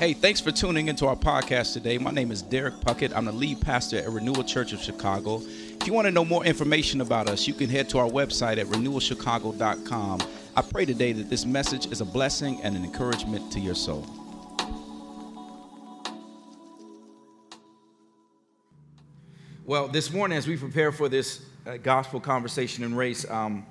Hey, thanks for tuning into our podcast today. My name is Derek Puckett. I'm the lead pastor at Renewal Church of Chicago. If you want to know more information about us, you can head to our website at RenewalChicago.com. I pray today that this message is a blessing and an encouragement to your soul. Well, this morning, as we prepare for this gospel conversation and race, I'm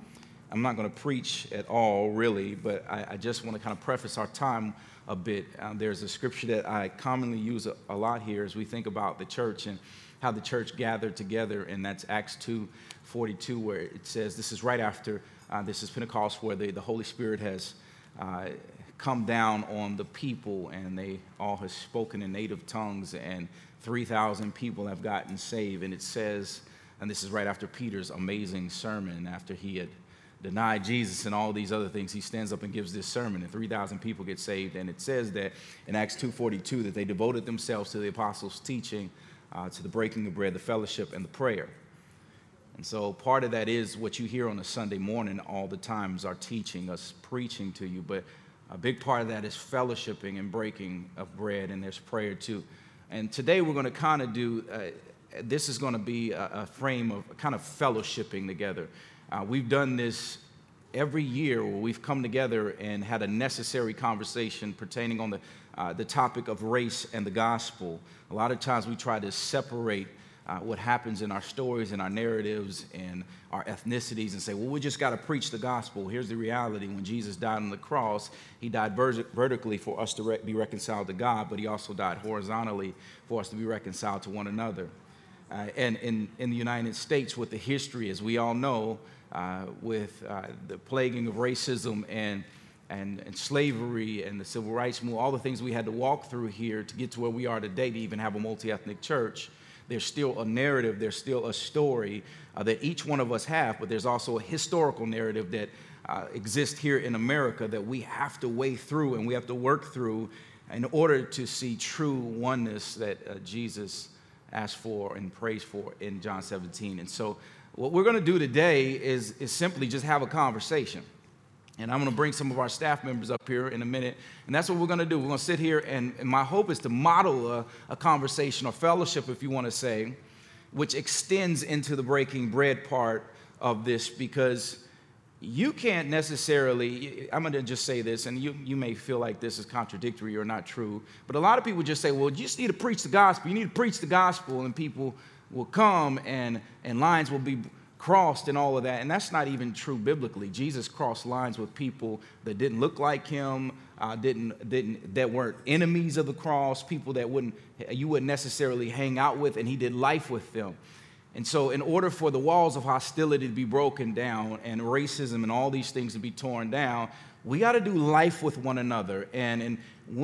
not going to preach at all, really, but I just want to kind of preface our time a bit. There's a scripture that I commonly use a lot here as we think about the church and how the church gathered together, and that's Acts 2:42, where it says, this is right after, this is Pentecost, where the Holy Spirit has come down on the people, and they all have spoken in native tongues, and 3,000 people have gotten saved. And it says, and this is right after Peter's amazing sermon, after he had denied Jesus and all these other things, he stands up and gives this sermon, and 3,000 people get saved. And it says that in Acts 2:42 that they devoted themselves to the apostles' teaching, to the breaking of bread, the fellowship, and the prayer. And so part of that is what you hear on a Sunday morning all the time is our teaching, us preaching to you, but a big part of that is fellowshipping and breaking of bread, and there's prayer too. And today we're going to kind of do, this is going to be a frame of kind of fellowshipping together. We've done this every year where we've come together and had a necessary conversation pertaining on the topic of race and the gospel. A lot of times we try to separate what happens in our stories and our narratives and our ethnicities and say, well, we just got to preach the gospel. Here's the reality. When Jesus died on the cross, he died vertically for us to be reconciled to God, but he also died horizontally for us to be reconciled to one another. And in the United States, with the history, as we all know, with the plaguing of racism and slavery and the civil rights movement, all the things we had to walk through here to get to where we are today to even have a multi-ethnic church, there's still a narrative, there's still a story that each one of us have, but there's also a historical narrative that exists here in America that we have to weigh through and we have to work through in order to see true oneness that Jesus asked for and prays for in John 17. And so what we're going to do today is simply just have a conversation. And I'm going to bring some of our staff members up here in a minute. And that's what we're going to do. We're going to sit here, and my hope is to model a conversation or fellowship, if you want to say, which extends into the breaking bread part of this, because you can't necessarily, I'm going to just say this, and you may feel like this is contradictory or not true, but a lot of people just say, well, you just need to preach the gospel. You need to preach the gospel, and people will come, and lines will be crossed and all of that, and that's not even true biblically. Jesus crossed lines with people that didn't look like him, that weren't enemies of the cross, people that you wouldn't necessarily hang out with, and he did life with them. And so in order for the walls of hostility to be broken down and racism and all these things to be torn down, we got to do life with one another. And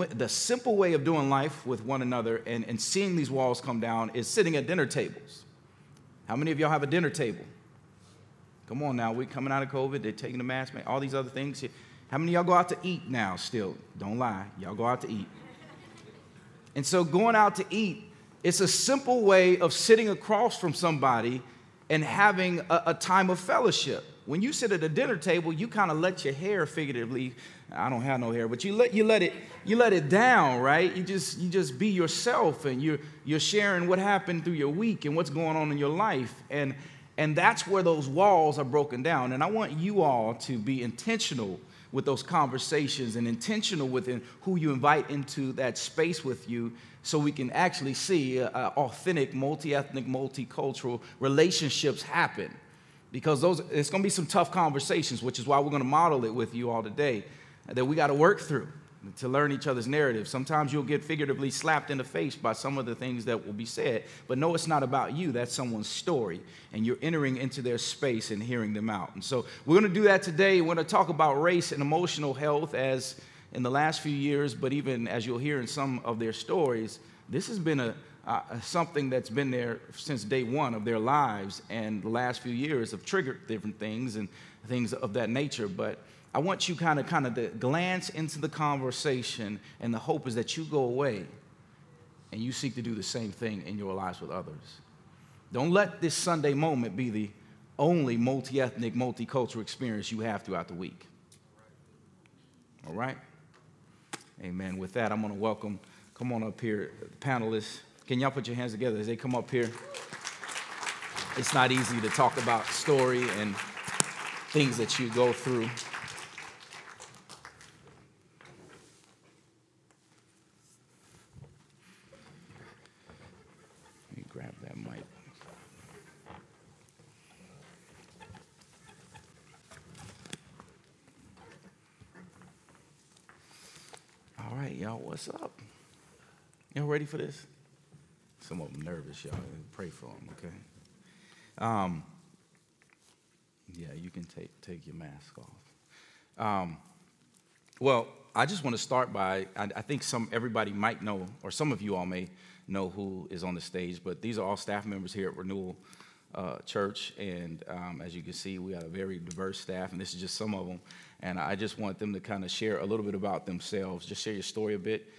the simple way of doing life with one another and seeing these walls come down is sitting at dinner tables. How many of y'all have a dinner table? Come on now, we're coming out of COVID, they're taking the mask, all these other things. How many of y'all go out to eat now still? Don't lie, y'all go out to eat. And so going out to eat, it's a simple way of sitting across from somebody and having a time of fellowship. When you sit at a dinner table, you kind of let your hair figuratively, I don't have no hair, but you let it down, right? You just be yourself, and you're sharing what happened through your week and what's going on in your life. And that's where those walls are broken down. And I want you all to be intentional with those conversations and intentional within who you invite into that space with you, so we can actually see authentic, multi-ethnic, multicultural relationships happen. Because it's going to be some tough conversations, which is why we're going to model it with you all today, that we got to work through to learn each other's narrative. Sometimes you'll get figuratively slapped in the face by some of the things that will be said, but no, it's not about you. That's someone's story, and you're entering into their space and hearing them out. And so we're going to do that today. We're going to talk about race and emotional health as in the last few years, but even as you'll hear in some of their stories, this has been something that's been there since day one of their lives, and the last few years have triggered different things and things of that nature. But I want you kind of to glance into the conversation, and the hope is that you go away and you seek to do the same thing in your lives with others. Don't let this Sunday moment be the only multi-ethnic, multicultural experience you have throughout the week. All right? Amen. With that, I'm going to welcome, come on up here, the panelists. Can y'all put your hands together as they come up here? It's not easy to talk about story and things that you go through. Let me grab that mic. All right, y'all, what's up? Y'all ready for this? Some of them nervous, y'all. Pray for them, okay? Yeah, you can take your mask off. Well, I just want to start by, I think everybody might know, or some of you all may know who is on the stage, but these are all staff members here at Renewal Church, and as you can see, we have a very diverse staff, and this is just some of them, and I just want them to kind of share a little bit about themselves, just share your story a bit,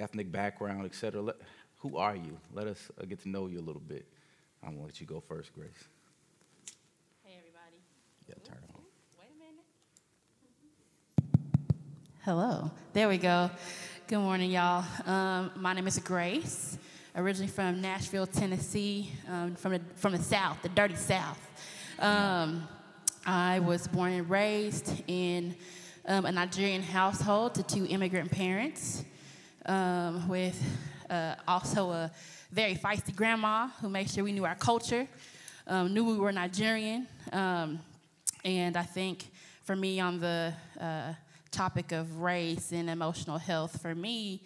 ethnic background, et cetera. Who are you? Let us get to know you a little bit. I'm going to let you go first, Grace. Hey, everybody. Yeah, turn on. Wait a minute. Hello. There we go. Good morning, y'all. My name is Grace, originally from Nashville, Tennessee, from the South, the dirty South. I was born and raised in a Nigerian household to two immigrant parents with also a very feisty grandma who made sure we knew our culture, knew we were Nigerian. And I think for me on the topic of race and emotional health, for me,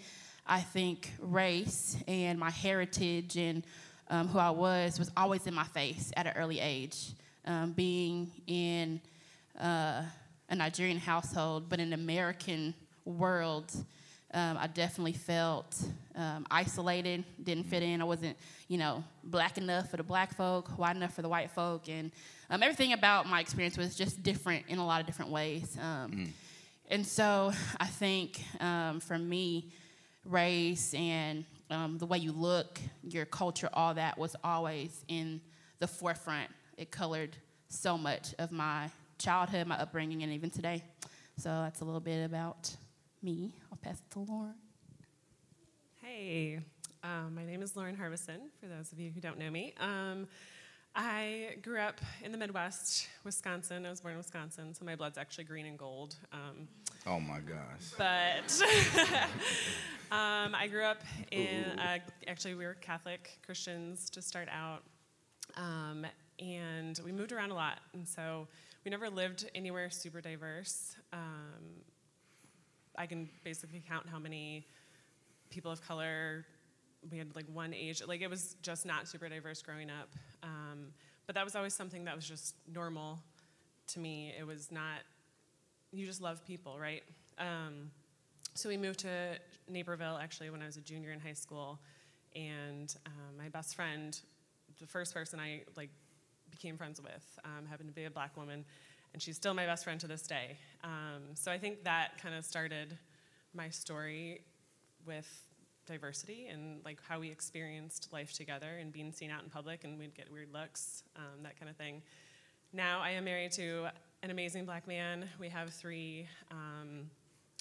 I think race and my heritage and who I was always in my face at an early age, being in a Nigerian household, but in an American world. I definitely felt isolated, didn't fit in. I wasn't, black enough for the black folk, white enough for the white folk. And everything about my experience was just different in a lot of different ways. And so I think for me, race and the way you look, your culture, all that was always in the forefront. It colored so much of my childhood, my upbringing, and even today. So that's a little bit about me. I'll pass it to Lauren. Hey, my name is Lauren Harbison, for those of you who don't know me. I grew up in the Midwest, Wisconsin. I was born in Wisconsin, so my blood's actually green and gold. Oh my gosh. But I grew up in, actually we were Catholic Christians to start out, and we moved around a lot, and so we never lived anywhere super diverse. I can basically count how many people of color, we had like one Asian, like it was just not super diverse growing up. But that was always something that was just normal to me. It was not, you just love people, right? So we moved to Naperville actually when I was a junior in high school. And my best friend, the first person I became friends with, happened to be a black woman. And she's still my best friend to this day. So I think that kind of started my story with diversity and how we experienced life together and being seen out in public and we'd get weird looks, that kind of thing. Now I am married to an amazing black man. We have three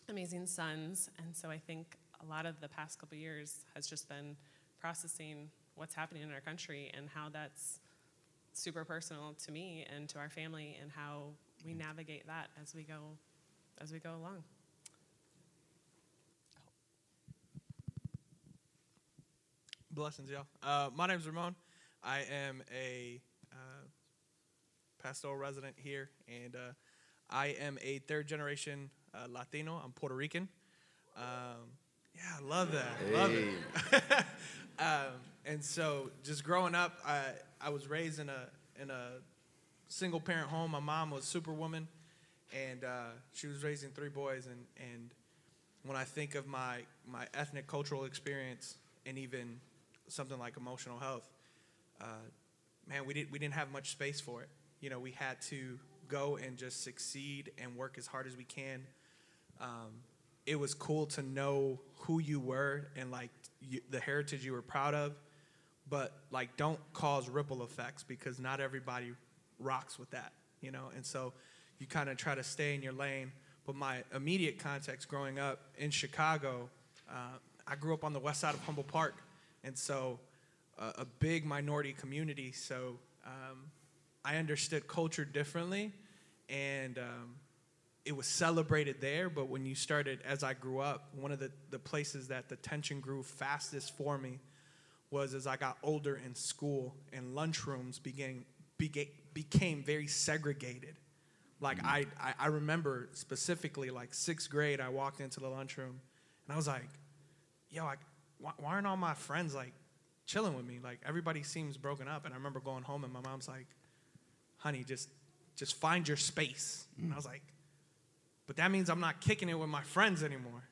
amazing sons. And so I think a lot of the past couple years has just been processing what's happening in our country and how that's super personal to me and to our family and how we navigate that as we go along. Blessings, y'all. My name is Ramon. I am a pastoral resident here, and I am a third-generation Latino. I'm Puerto Rican. Yeah, I love that. Hey. Love it. And so just growing up, I was raised in a single-parent home. My mom was Superwoman, and she was raising three boys. And when I think of my ethnic cultural experience and even something like emotional health, man, we didn't have much space for it. We had to go and just succeed and work as hard as we can. It was cool to know who you were and the heritage you were proud of. But don't cause ripple effects because not everybody rocks with that, And so you kind of try to stay in your lane. But my immediate context growing up in Chicago, I grew up on the west side of Humboldt Park, and so a big minority community. So I understood culture differently, and it was celebrated there. But when you started, as I grew up, one of the places that the tension grew fastest for me was as I got older in school, and lunchrooms became very segregated. Like, I remember specifically, like, 6th grade, I walked into the lunchroom, and I was like, yo, why aren't all my friends, like, chilling with me? Like, everybody seems broken up. And I remember going home, and my mom's like, honey, just find your space. Mm. And I was like, but that means I'm not kicking it with my friends anymore.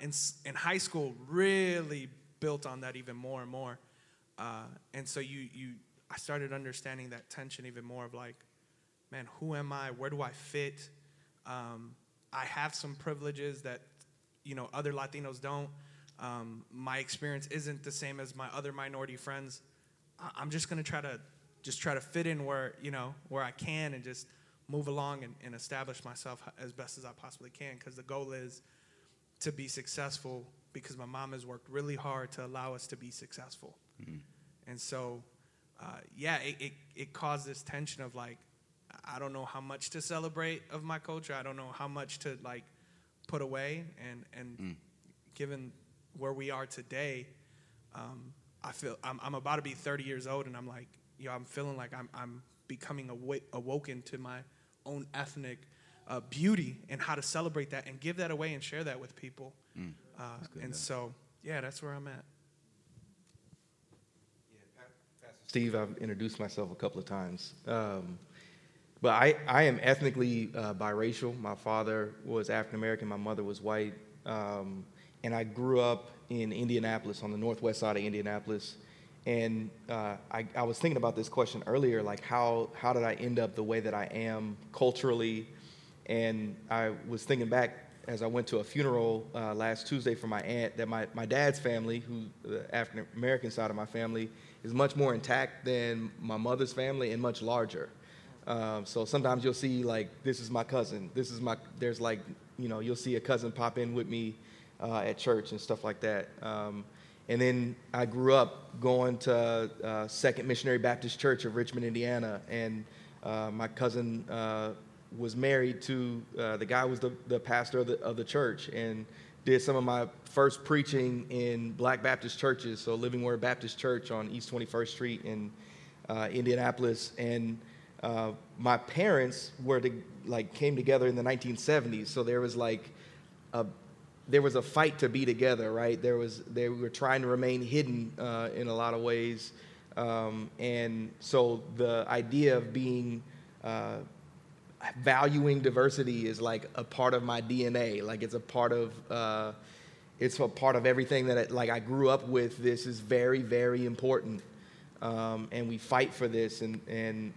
And high school really built on that even more and more. And so I started understanding that tension even more of, like, man, who am I? Where do I fit? I have some privileges that, you know, other Latinos don't. My experience isn't the same as my other minority friends. I'm just going to try to fit in where, you know, where I can, and just move along and establish myself as best as I possibly can, because the goal is to be successful, because my mom has worked really hard to allow us to be successful. Mm-hmm. And so, it caused this tension of, like, I don't know how much to celebrate of my culture. I don't know how much to, like, put away. And given where we are today, I feel I'm about to be 30 years old, and I'm like, you know, I'm feeling like I'm becoming awoken to my own ethnic beauty, and how to celebrate that and give that away and share that with people. Mm. That's where I'm at. Yeah, Pastor Steve, I've introduced myself a couple of times. But I am ethnically biracial. My father was African-American. My mother was white. And I grew up in Indianapolis, on the northwest side of Indianapolis. And I was thinking about this question earlier, like, how did I end up the way that I am culturally? And I was thinking back as I went to a funeral last Tuesday for my aunt, that my dad's family, who the African-American side of my family, is much more intact than my mother's family, and much larger. So sometimes you'll see, like, this is my cousin. There's, like, you know, you'll see a cousin pop in with me at church and stuff like that. And then I grew up going to Second Missionary Baptist Church of Richmond, Indiana. And my cousin was married to, the guy was the pastor of the church, and did some of my first preaching in black Baptist churches. So Living Word Baptist Church on East 21st Street in Indianapolis. And my parents came together in the 1970s, so there was a fight to be together, right? They were trying to remain hidden in a lot of ways, and so the idea of being valuing diversity is, like, a part of my DNA. Like, it's a part of everything that I grew up with. This is very, very important. And we fight for this, and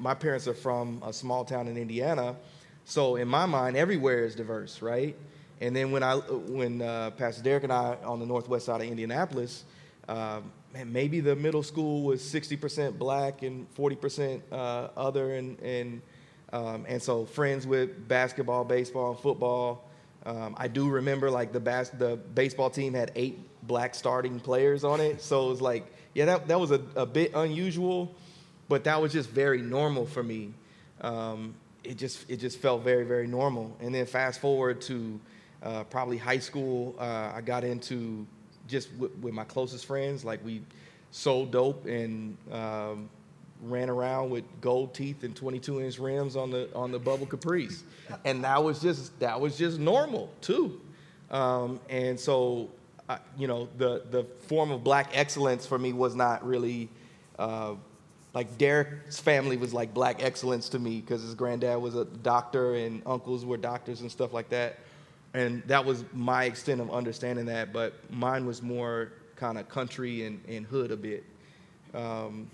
my parents are from a small town in Indiana, so in my mind, everywhere is diverse, right? And then when Pastor Derek and I on the northwest side of Indianapolis, maybe the middle school was 60% black and 40% other, and so friends with basketball, baseball, and football. I do remember, like, the baseball team had 8 black starting players on it, so it was like, yeah, that was a bit unusual, but that was just very normal for me. It just felt very, very normal. And then fast forward to probably high school, I got into just with my closest friends, like, we sold dope and ran around with gold teeth and 22-inch rims on the Bubble Caprice, and that was just normal too. And so, you know, the form of black excellence for me was not really, like, Derek's family was like black excellence to me, because his granddad was a doctor and uncles were doctors and stuff like that. And that was my extent of understanding that, but mine was more kind of country and hood a bit. And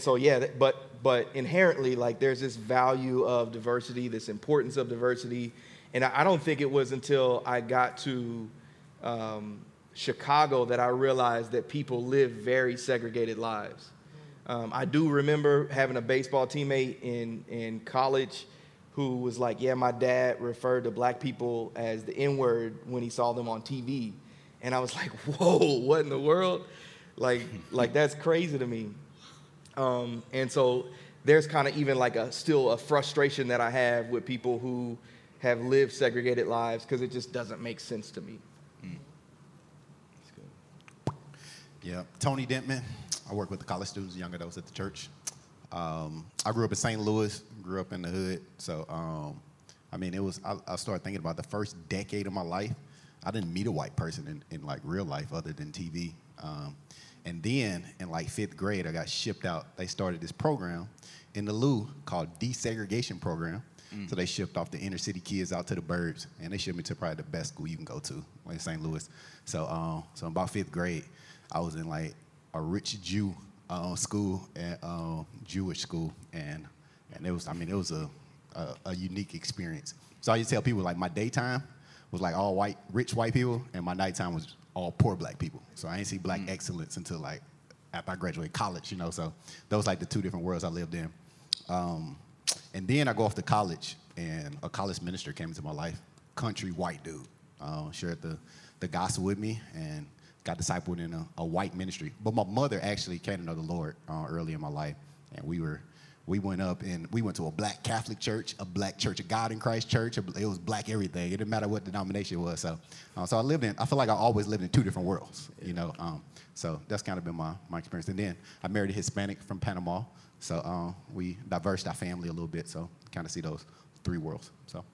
so, yeah, but inherently, like, there's this value of diversity, this importance of diversity. And I don't think it was until I got to Chicago that I realized that people live very segregated lives. I do remember having a baseball teammate in college who was like, yeah, my dad referred to black people as the N-word when he saw them on TV. And I was like, whoa, what in the world? Like that's crazy to me. And so there's kind of even like still a frustration that I have with people who have lived segregated lives because it just doesn't make sense to me. Mm. That's good. Yeah, Tony Dentman. I work with the college students, young adults at the church. I grew up in St. Louis, grew up in the hood. So, I started thinking about the first decade of my life. I didn't meet a white person in like real life other than TV. And then in like fifth grade, I got shipped out. They started this program in the Lou called Desegregation Program. Mm. So they shipped off the inner city kids out to the burbs, and they shipped me to probably the best school you can go to in St. Louis. So in about fifth grade, I was in like a rich Jew school, Jewish school, and it was a unique experience. So I used to tell people like my daytime was like all white, rich white people, and my nighttime was all poor black people. So I didn't see black excellence until like after I graduated college, you know. So those like the two different worlds I lived in. And then I go off to college, and a college minister came into my life, country white dude, shared the gospel with me, and got discipled in a white ministry. But my mother actually came to know the Lord early in my life, and we went to a black Catholic church, a black Church of God in Christ church. It was black everything. It didn't matter what denomination it was. So I feel like I always lived in two different worlds, you know. So that's kind of been my experience. And then I married a Hispanic from Panama, so we diversed our family a little bit. So kind of see those three worlds. So.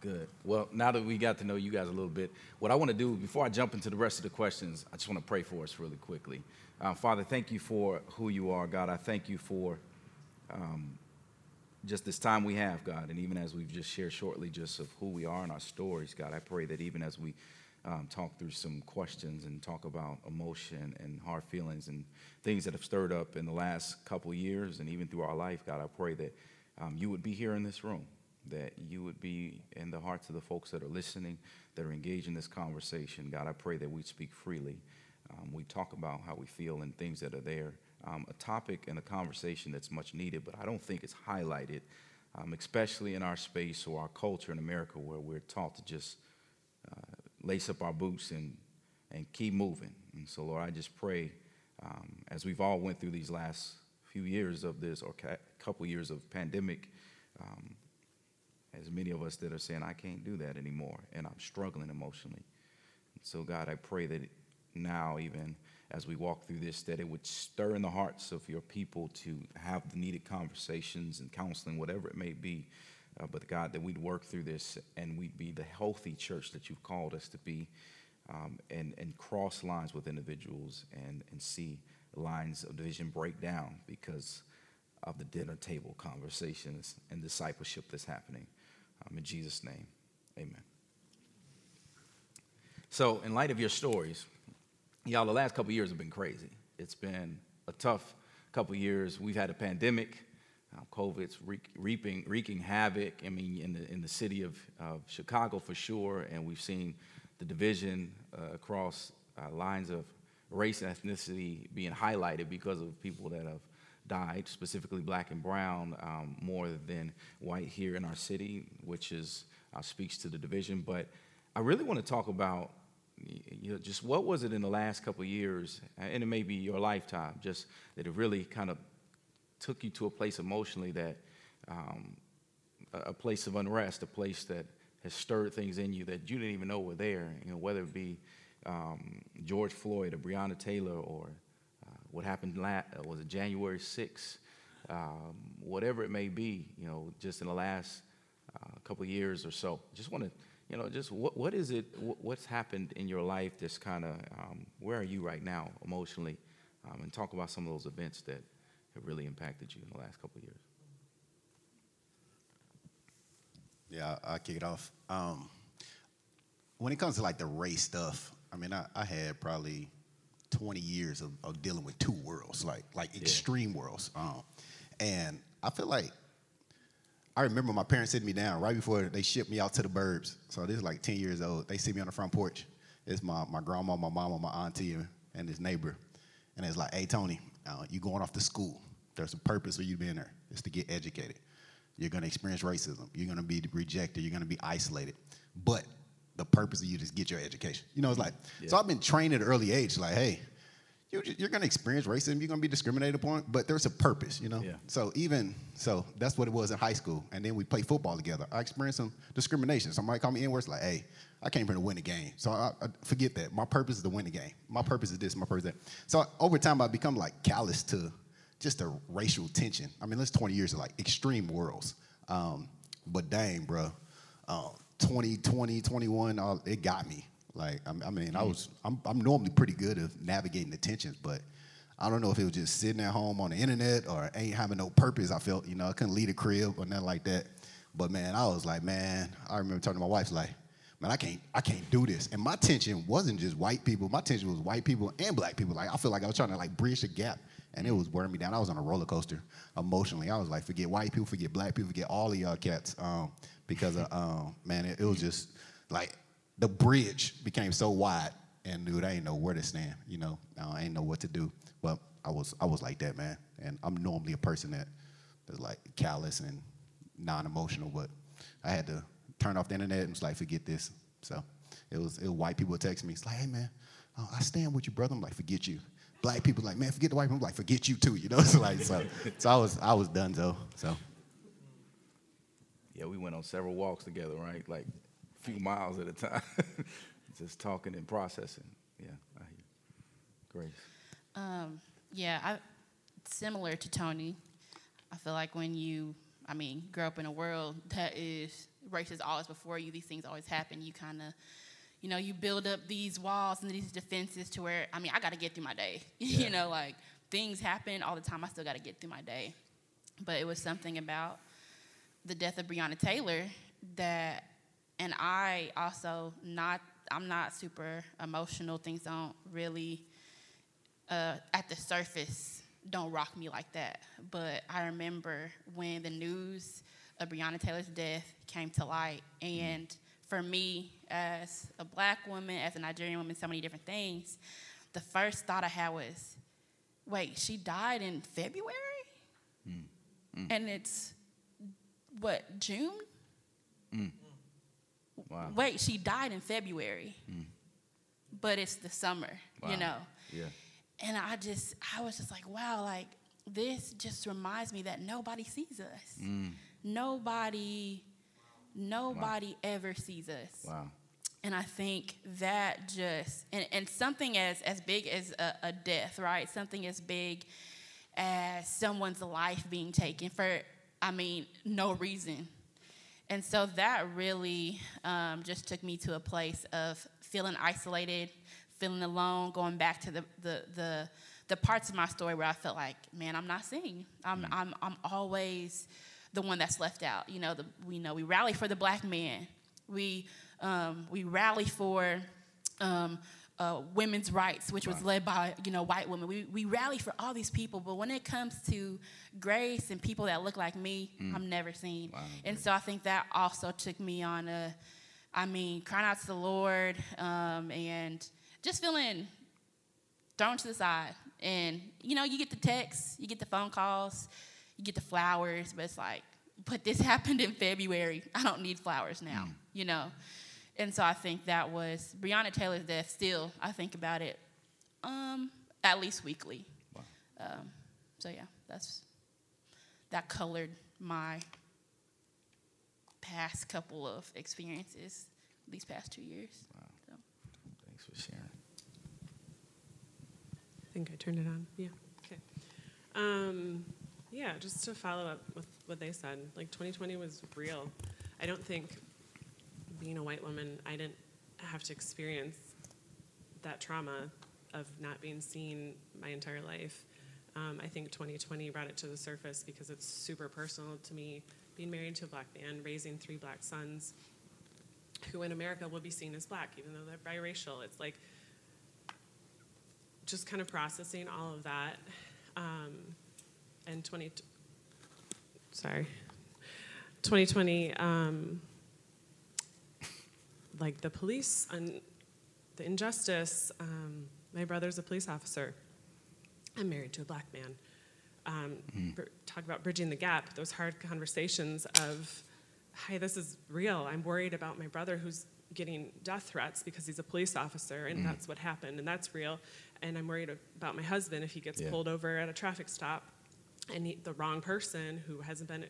Good. Well, now that we got to know you guys a little bit, what I want to do before I jump into the rest of the questions, I just want to pray for us really quickly. Father, thank you for who you are, God. I thank you for just this time we have, God, and even as we've just shared shortly just of who we are and our stories, God, I pray that even as we talk through some questions and talk about emotion and hard feelings and things that have stirred up in the last couple years and even through our life, God, I pray that you would be here in this room, that you would be in the hearts of the folks that are listening, that are engaged in this conversation. God, I pray that we speak freely. We talk about how we feel and things that are there. A topic and a conversation that's much needed, but I don't think it's highlighted, especially in our space or our culture in America where we're taught to just lace up our boots and keep moving. And so, Lord, I just pray as we've all went through these last few years of this or couple years of pandemic, as many of us that are saying, I can't do that anymore, and I'm struggling emotionally. So, God, I pray that now, even as we walk through this, that it would stir in the hearts of your people to have the needed conversations and counseling, whatever it may be. But, God, that we'd work through this, and we'd be the healthy church that you've called us to be, and cross lines with individuals and see lines of division break down because of the dinner table conversations and discipleship that's happening. In Jesus' name, amen. So in light of your stories, y'all, the last couple years have been crazy. It's been a tough couple years. We've had a pandemic. COVID's wreaking havoc, in the city of Chicago for sure, and we've seen the division across lines of race and ethnicity being highlighted because of people that have died, specifically black and brown, more than white here in our city, which is speaks to the division. But I really want to talk about, you know, just what was it in the last couple of years, and it may be your lifetime, just that it really kind of took you to a place emotionally that, a place of unrest, a place that has stirred things in you that you didn't even know were there, you know, whether it be George Floyd or Breonna Taylor or what happened was it January 6th, whatever it may be, you know, just in the last couple of years or so. Just want to, you know, just what is it, what's happened in your life that's kind of, where are you right now emotionally? And talk about some of those events that have really impacted you in the last couple of years. Yeah, I'll kick it off. When it comes to like the race stuff, I had probably 20 years of dealing with two worlds, like extreme worlds. And I feel like I remember my parents sitting me down right before they shipped me out to the burbs. So this is like 10 years old. They see me on the front porch. It's my grandma, my mama, my auntie, and this neighbor. And it's like, hey, Tony, you going off to school. There's a purpose for you being there. It's to get educated. You're going to experience racism. You're going to be rejected. You're going to be isolated. But the purpose of you is get your education. You know, it's like, so I've been trained at an early age, like, hey, you're going to experience racism. You're going to be discriminated upon, but there's a purpose, you know? Yeah. So even, so that's what it was in high school. And then we played football together. I experienced some discrimination. Somebody called me N-words, like, hey, I came here to win the game. So I forget that. My purpose is to win the game. My purpose is this, my purpose is that. So over time, I become like callous to just the racial tension. I mean, that's 20 years of like extreme worlds. But dang, bro, 2020, 21, it got me. Like, I mean, I'm normally pretty good at navigating the tensions, but I don't know if it was just sitting at home on the internet or ain't having no purpose. I felt, you know, I couldn't leave the crib or nothing like that. But man, I was like, man, I remember talking to my wife, like, man, I can't do this. And my tension wasn't just white people. My tension was white people and black people. Like, I feel like I was trying to like bridge the gap, and it was wearing me down. I was on a roller coaster emotionally. I was like, forget white people, forget black people, forget all of y'all cats, because of, man, it was just like. The bridge became so wide, and dude, I ain't know where to stand. You know, I ain't know what to do. But I was like that, man. And I'm normally a person that's like callous and non-emotional, but I had to turn off the internet and was like, forget this. So it was white people text me. It's like, hey man, I stand with you, brother. I'm like, forget you. Black people like, man, forget the white people. I'm like, forget you too. You know, it's like so I was done though. So yeah, we went on several walks together, right? Like. Few miles at a time, just talking and processing. Yeah, I hear you. Grace. Similar to Tony, I feel like when you, grow up in a world that is racist always before you, these things always happen, you kind of, you build up these walls and these defenses to where, I got to get through my day. Yeah. Like things happen all the time. I still got to get through my day. But it was something about the death of Breonna Taylor that, and I also I'm not super emotional. Things don't really, at the surface, don't rock me like that. But I remember when the news of Breonna Taylor's death came to light. And for me, as a black woman, as a Nigerian woman, so many different things, the first thought I had was, wait, she died in February? And it's, what, June? Wow. Wait, she died in February, but it's the summer, Yeah. And I was just like, wow, like this just reminds me that nobody sees us. Nobody wow. ever sees us. Wow. And I think that just, and something as big as a death, right? Something as big as someone's life being taken for, no reason. And so that really just took me to a place of feeling isolated, feeling alone, going back to the parts of my story where I felt like, man, I'm not seen. I'm always the one that's left out. We rally for the black man. We rally for women's rights, which was led by, white women. We rally for all these people, but when it comes to Grace and people that look like me, I'm never seen. Wow. And so I think that also took me on crying out to the Lord, and just feeling thrown to the side. And, you get the texts, you get the phone calls, you get the flowers, but it's like, but this happened in February. I don't need flowers now, And so I think that was Breonna Taylor's death. Still, I think about it at least weekly. Wow. That colored my past couple of experiences these past 2 years. Wow. So. Thanks for sharing. I think I turned it on. Yeah. Okay. Just to follow up with what they said, like 2020 was real. I don't think. Being a white woman, I didn't have to experience that trauma of not being seen my entire life. I think 2020 brought it to the surface because it's super personal to me, being married to a black man, raising 3 black sons, who in America will be seen as black, even though they're biracial. It's like just kind of processing all of that. And 2020... like the police, the injustice, my brother's a police officer. I'm married to a black man. talk about bridging the gap, those hard conversations of, hey, this is real. I'm worried about my brother who's getting death threats because he's a police officer, and that's what happened, and that's real. And I'm worried about my husband if he gets pulled over at a traffic stop and the wrong person who hasn't been,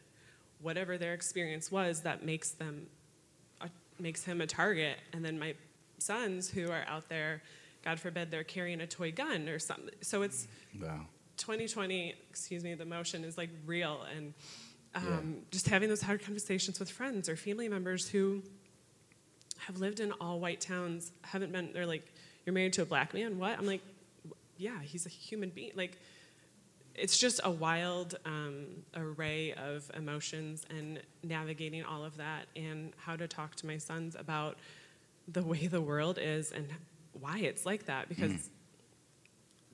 whatever their experience was, that makes them, makes him a target. And then my sons who are out there, God forbid, they're carrying a toy gun or something. So it's 2020, the motion is like real. And just having those hard conversations with friends or family members who have lived in all white towns, haven't been, they're like, you're married to a black man, what? I'm like, yeah, he's a human being. Like, it's just a wild array of emotions and navigating all of that and how to talk to my sons about the way the world is and why it's like that, because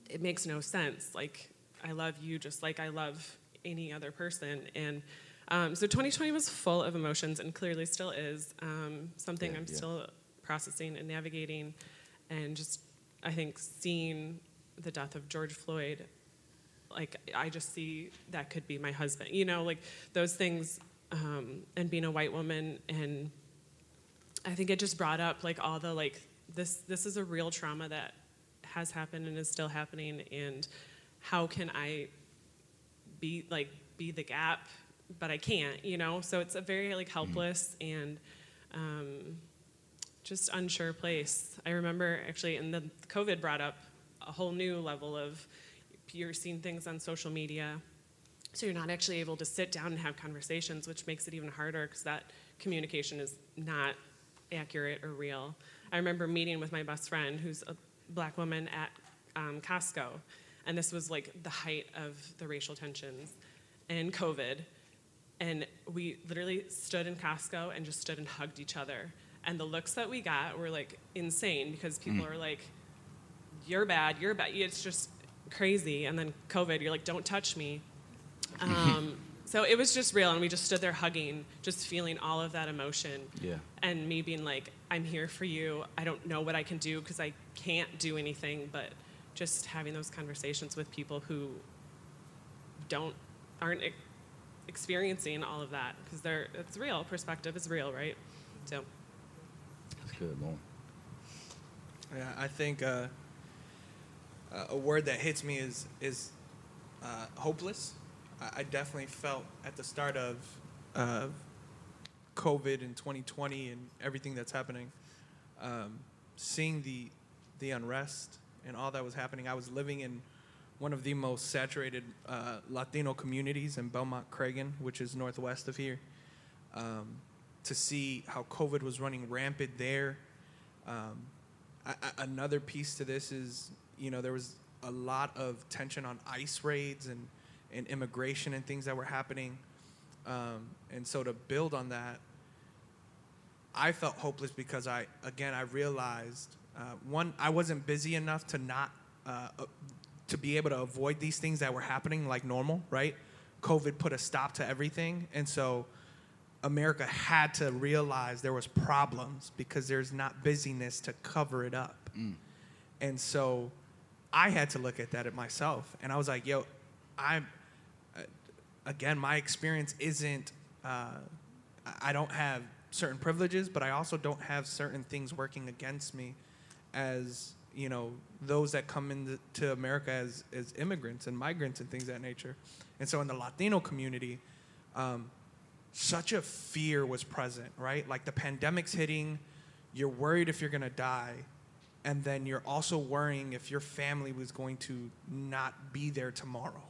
it makes no sense. Like, I love you just like I love any other person. And so 2020 was full of emotions and clearly still is, something I'm still processing and navigating. And just, I think, seeing the death of George Floyd, like, I just see that could be my husband. You know, like, those things, and being a white woman. And I think it just brought up, like, all the, like, this is a real trauma that has happened and is still happening. And how can I be, like, be the gap? But I can't, you know? So it's a very, like, helpless and... just unsure place. I remember actually, and the COVID brought up a whole new level of, you're seeing things on social media, so you're not actually able to sit down and have conversations, which makes it even harder because that communication is not accurate or real. I remember meeting with my best friend, who's a black woman, at Costco, and this was like the height of the racial tensions and COVID, and we literally stood in Costco and just stood and hugged each other. And the looks that we got were, like, insane because people are like, you're bad. It's just crazy. And then COVID, you're like, don't touch me. So it was just real. And we just stood there hugging, just feeling all of that emotion. Yeah. And me being like, I'm here for you. I don't know what I can do because I can't do anything. But just having those conversations with people who aren't experiencing all of that, because it's real. Perspective is real, right? So... Good, Lauren. Yeah, I think a word that hits me is hopeless. I definitely felt at the start of COVID in 2020 and everything that's happening, seeing the unrest and all that was happening. I was living in one of the most saturated Latino communities in Belmont-Cragin, which is northwest of here. To see how COVID was running rampant there. Another piece to this is, you know, there was a lot of tension on ICE raids and immigration and things that were happening. And so to build on that, I felt hopeless because I realized, one, I wasn't busy enough to not, to be able to avoid these things that were happening like normal, right? COVID put a stop to everything. And so America had to realize there was problems because there's not busyness to cover it up. And so I had to look at that at myself. And I was like, yo, my experience isn't, I don't have certain privileges, but I also don't have certain things working against me as, you know, those that come into America as immigrants and migrants and things of that nature. And so in the Latino community, such a fear was present, right? Like the pandemic's hitting, you're worried if you're going to die, and then you're also worrying if your family was going to not be there tomorrow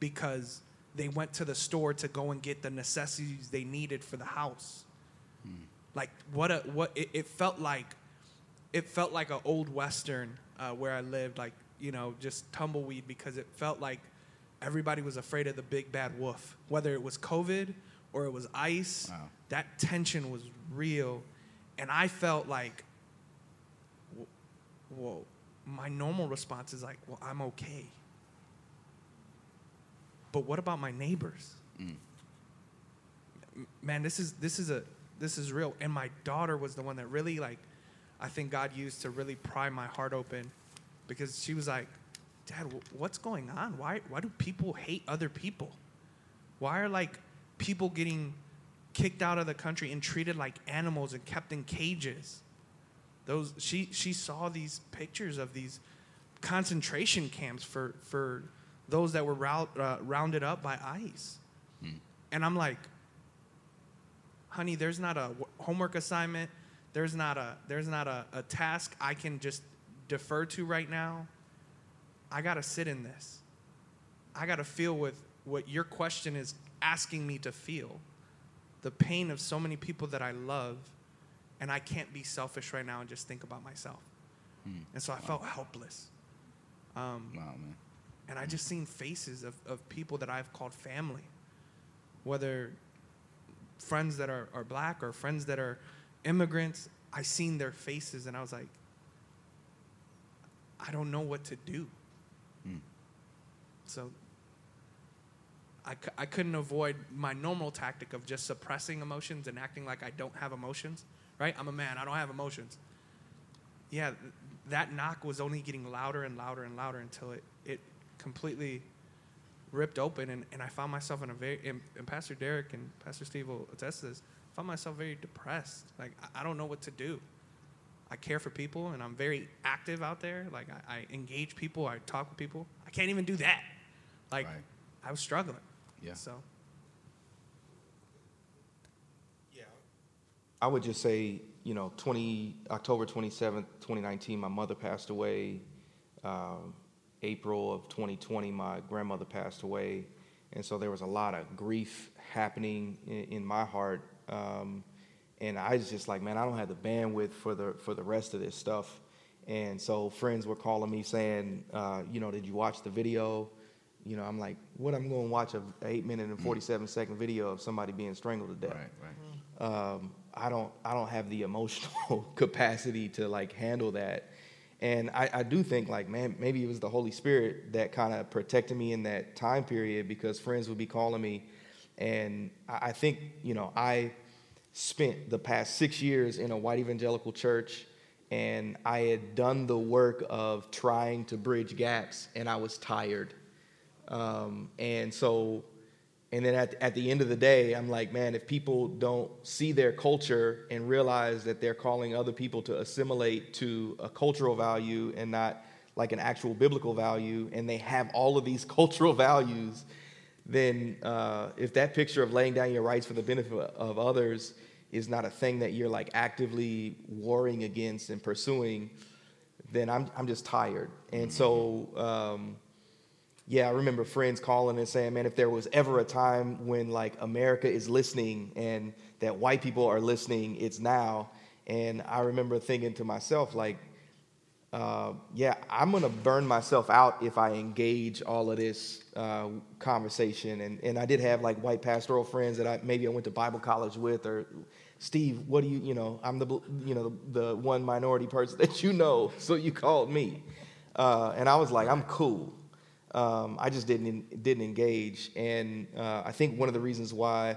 because they went to the store to go and get the necessities they needed for the house. Like it felt like an old Western where I lived, like, you know, just tumbleweed, because it felt like everybody was afraid of the big bad wolf, whether it was COVID or it was ICE. Wow. That tension was real. And I felt like, whoa, my normal response is like, well, I'm okay. But what about my neighbors? Man, this is real. And my daughter was the one that really, like, I think God used to really pry my heart open, because she was like, Dad, what's going on? Why do people hate other people? Why are like people getting kicked out of the country and treated like animals and kept in cages? Those she saw these pictures of these concentration camps for those that were rounded up by ICE. And I'm like, honey, there's not a homework assignment. There's not a task I can just defer to right now. I got to sit in this. I got to feel with what your question is asking me to feel. The pain of so many people that I love, and I can't be selfish right now and just think about myself. And so I felt helpless. Man. And I just seen faces of people that I've called family, whether friends that are black or friends that are immigrants. I seen their faces, and I was like, I don't know what to do. So I couldn't avoid my normal tactic of just suppressing emotions and acting like I don't have emotions, right? I'm a man. I don't have emotions. Yeah, that knock was only getting louder and louder and louder until it completely ripped open, and I found myself in a very, and Pastor Derek and Pastor Steve will attest to this, I found myself very depressed. Like, I don't know what to do. I care for people, and I'm very active out there. Like, I engage people. I talk with people. I can't even do that. Like, right. I was struggling. Yeah. So. Yeah. I would just say, you know, October 27th, 2019, my mother passed away. April of 2020, my grandmother passed away. And so there was a lot of grief happening in my heart. And I was just like, man, I don't have the bandwidth for the rest of this stuff. And so friends were calling me saying, you know, did you watch the video? You know, I'm like, what am I going to watch an 8-minute and 47-second video of somebody being strangled to death? Right. I don't have the emotional capacity to like handle that. And I do think like, man, maybe it was the Holy Spirit that kind of protected me in that time period, because friends would be calling me. And I think, you know, I spent the past 6 years in a white evangelical church, and I had done the work of trying to bridge gaps, and I was tired. And then at the end of the day, I'm like, man, if people don't see their culture and realize that they're calling other people to assimilate to a cultural value and not like an actual biblical value, and they have all of these cultural values, then if that picture of laying down your rights for the benefit of others is not a thing that you're like actively warring against and pursuing, then I'm just tired. And so... yeah, I remember friends calling and saying, man, if there was ever a time when, like, America is listening and that white people are listening, it's now. And I remember thinking to myself, like, yeah, I'm going to burn myself out if I engage all of this conversation. And I did have, like, white pastoral friends that I went to Bible college with, or, Steve, what do you know, I'm the one minority person that you know, so you called me. And I was like, I'm cool. I just didn't engage, and I think one of the reasons why,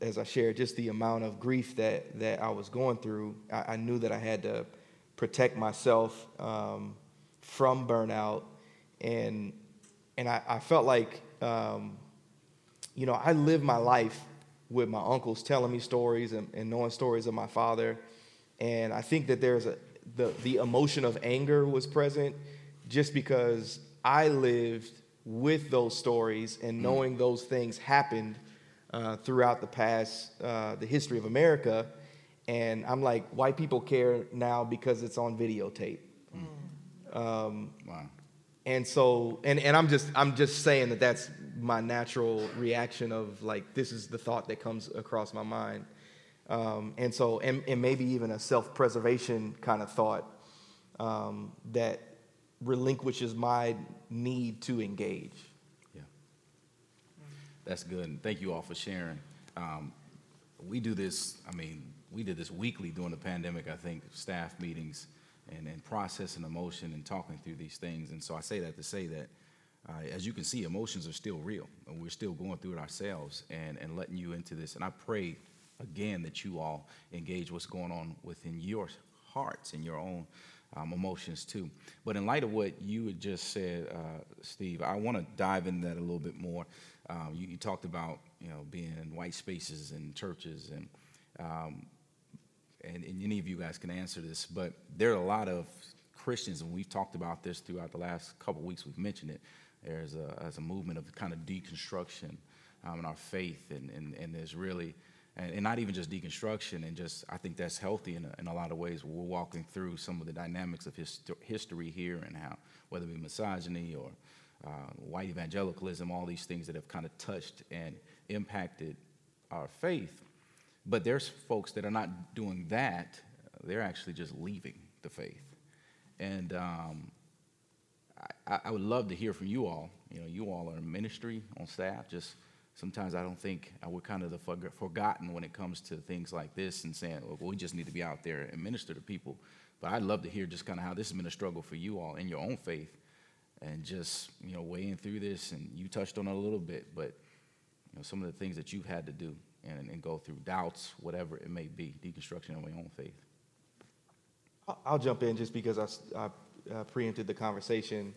as I shared, just the amount of grief that I was going through, I knew that I had to protect myself from burnout, and I felt like, you know, I lived my life with my uncles telling me stories and knowing stories of my father, and I think that there's the emotion of anger was present. Just because I lived with those stories and knowing those things happened throughout the past, the history of America. And I'm like, white people care now because it's on videotape. Wow. And so, and I'm just saying that that's my natural reaction of like, this is the thought that comes across my mind. And so, and maybe even a self-preservation kind of thought that relinquishes my need to engage. Yeah. That's good. And thank you all for sharing. We did this weekly during the pandemic, I think, staff meetings and processing emotion and talking through these things. And so I say that to say that, as you can see, emotions are still real, and we're still going through it ourselves and letting you into this. And I pray, again, that you all engage what's going on within your hearts and your own emotions too. But in light of what you had just said, Steve, I want to dive into that a little bit more. You talked about, you know, being in white spaces and churches, and any of you guys can answer this, but there are a lot of Christians, and we've talked about this throughout the last couple of weeks, we've mentioned it, there's a movement of kind of deconstruction in our faith, and there's really, and not even just deconstruction, and just, I think that's healthy in a lot of ways. We're walking through some of the dynamics of history here, and how, whether it be misogyny or white evangelicalism, all these things that have kind of touched and impacted our faith. But there's folks that are not doing that. They're actually just leaving the faith. And I would love to hear from you all. You know, you all are in ministry, on staff. Just sometimes I don't think we're kind of the forgotten when it comes to things like this and saying, well, we just need to be out there and minister to people. But I'd love to hear just kind of how this has been a struggle for you all in your own faith, and just, you know, weighing through this. And you touched on it a little bit, but you know, some of the things that you've had to do and go through, doubts, whatever it may be, deconstruction of my own faith. I'll jump in just because I preempted the conversation.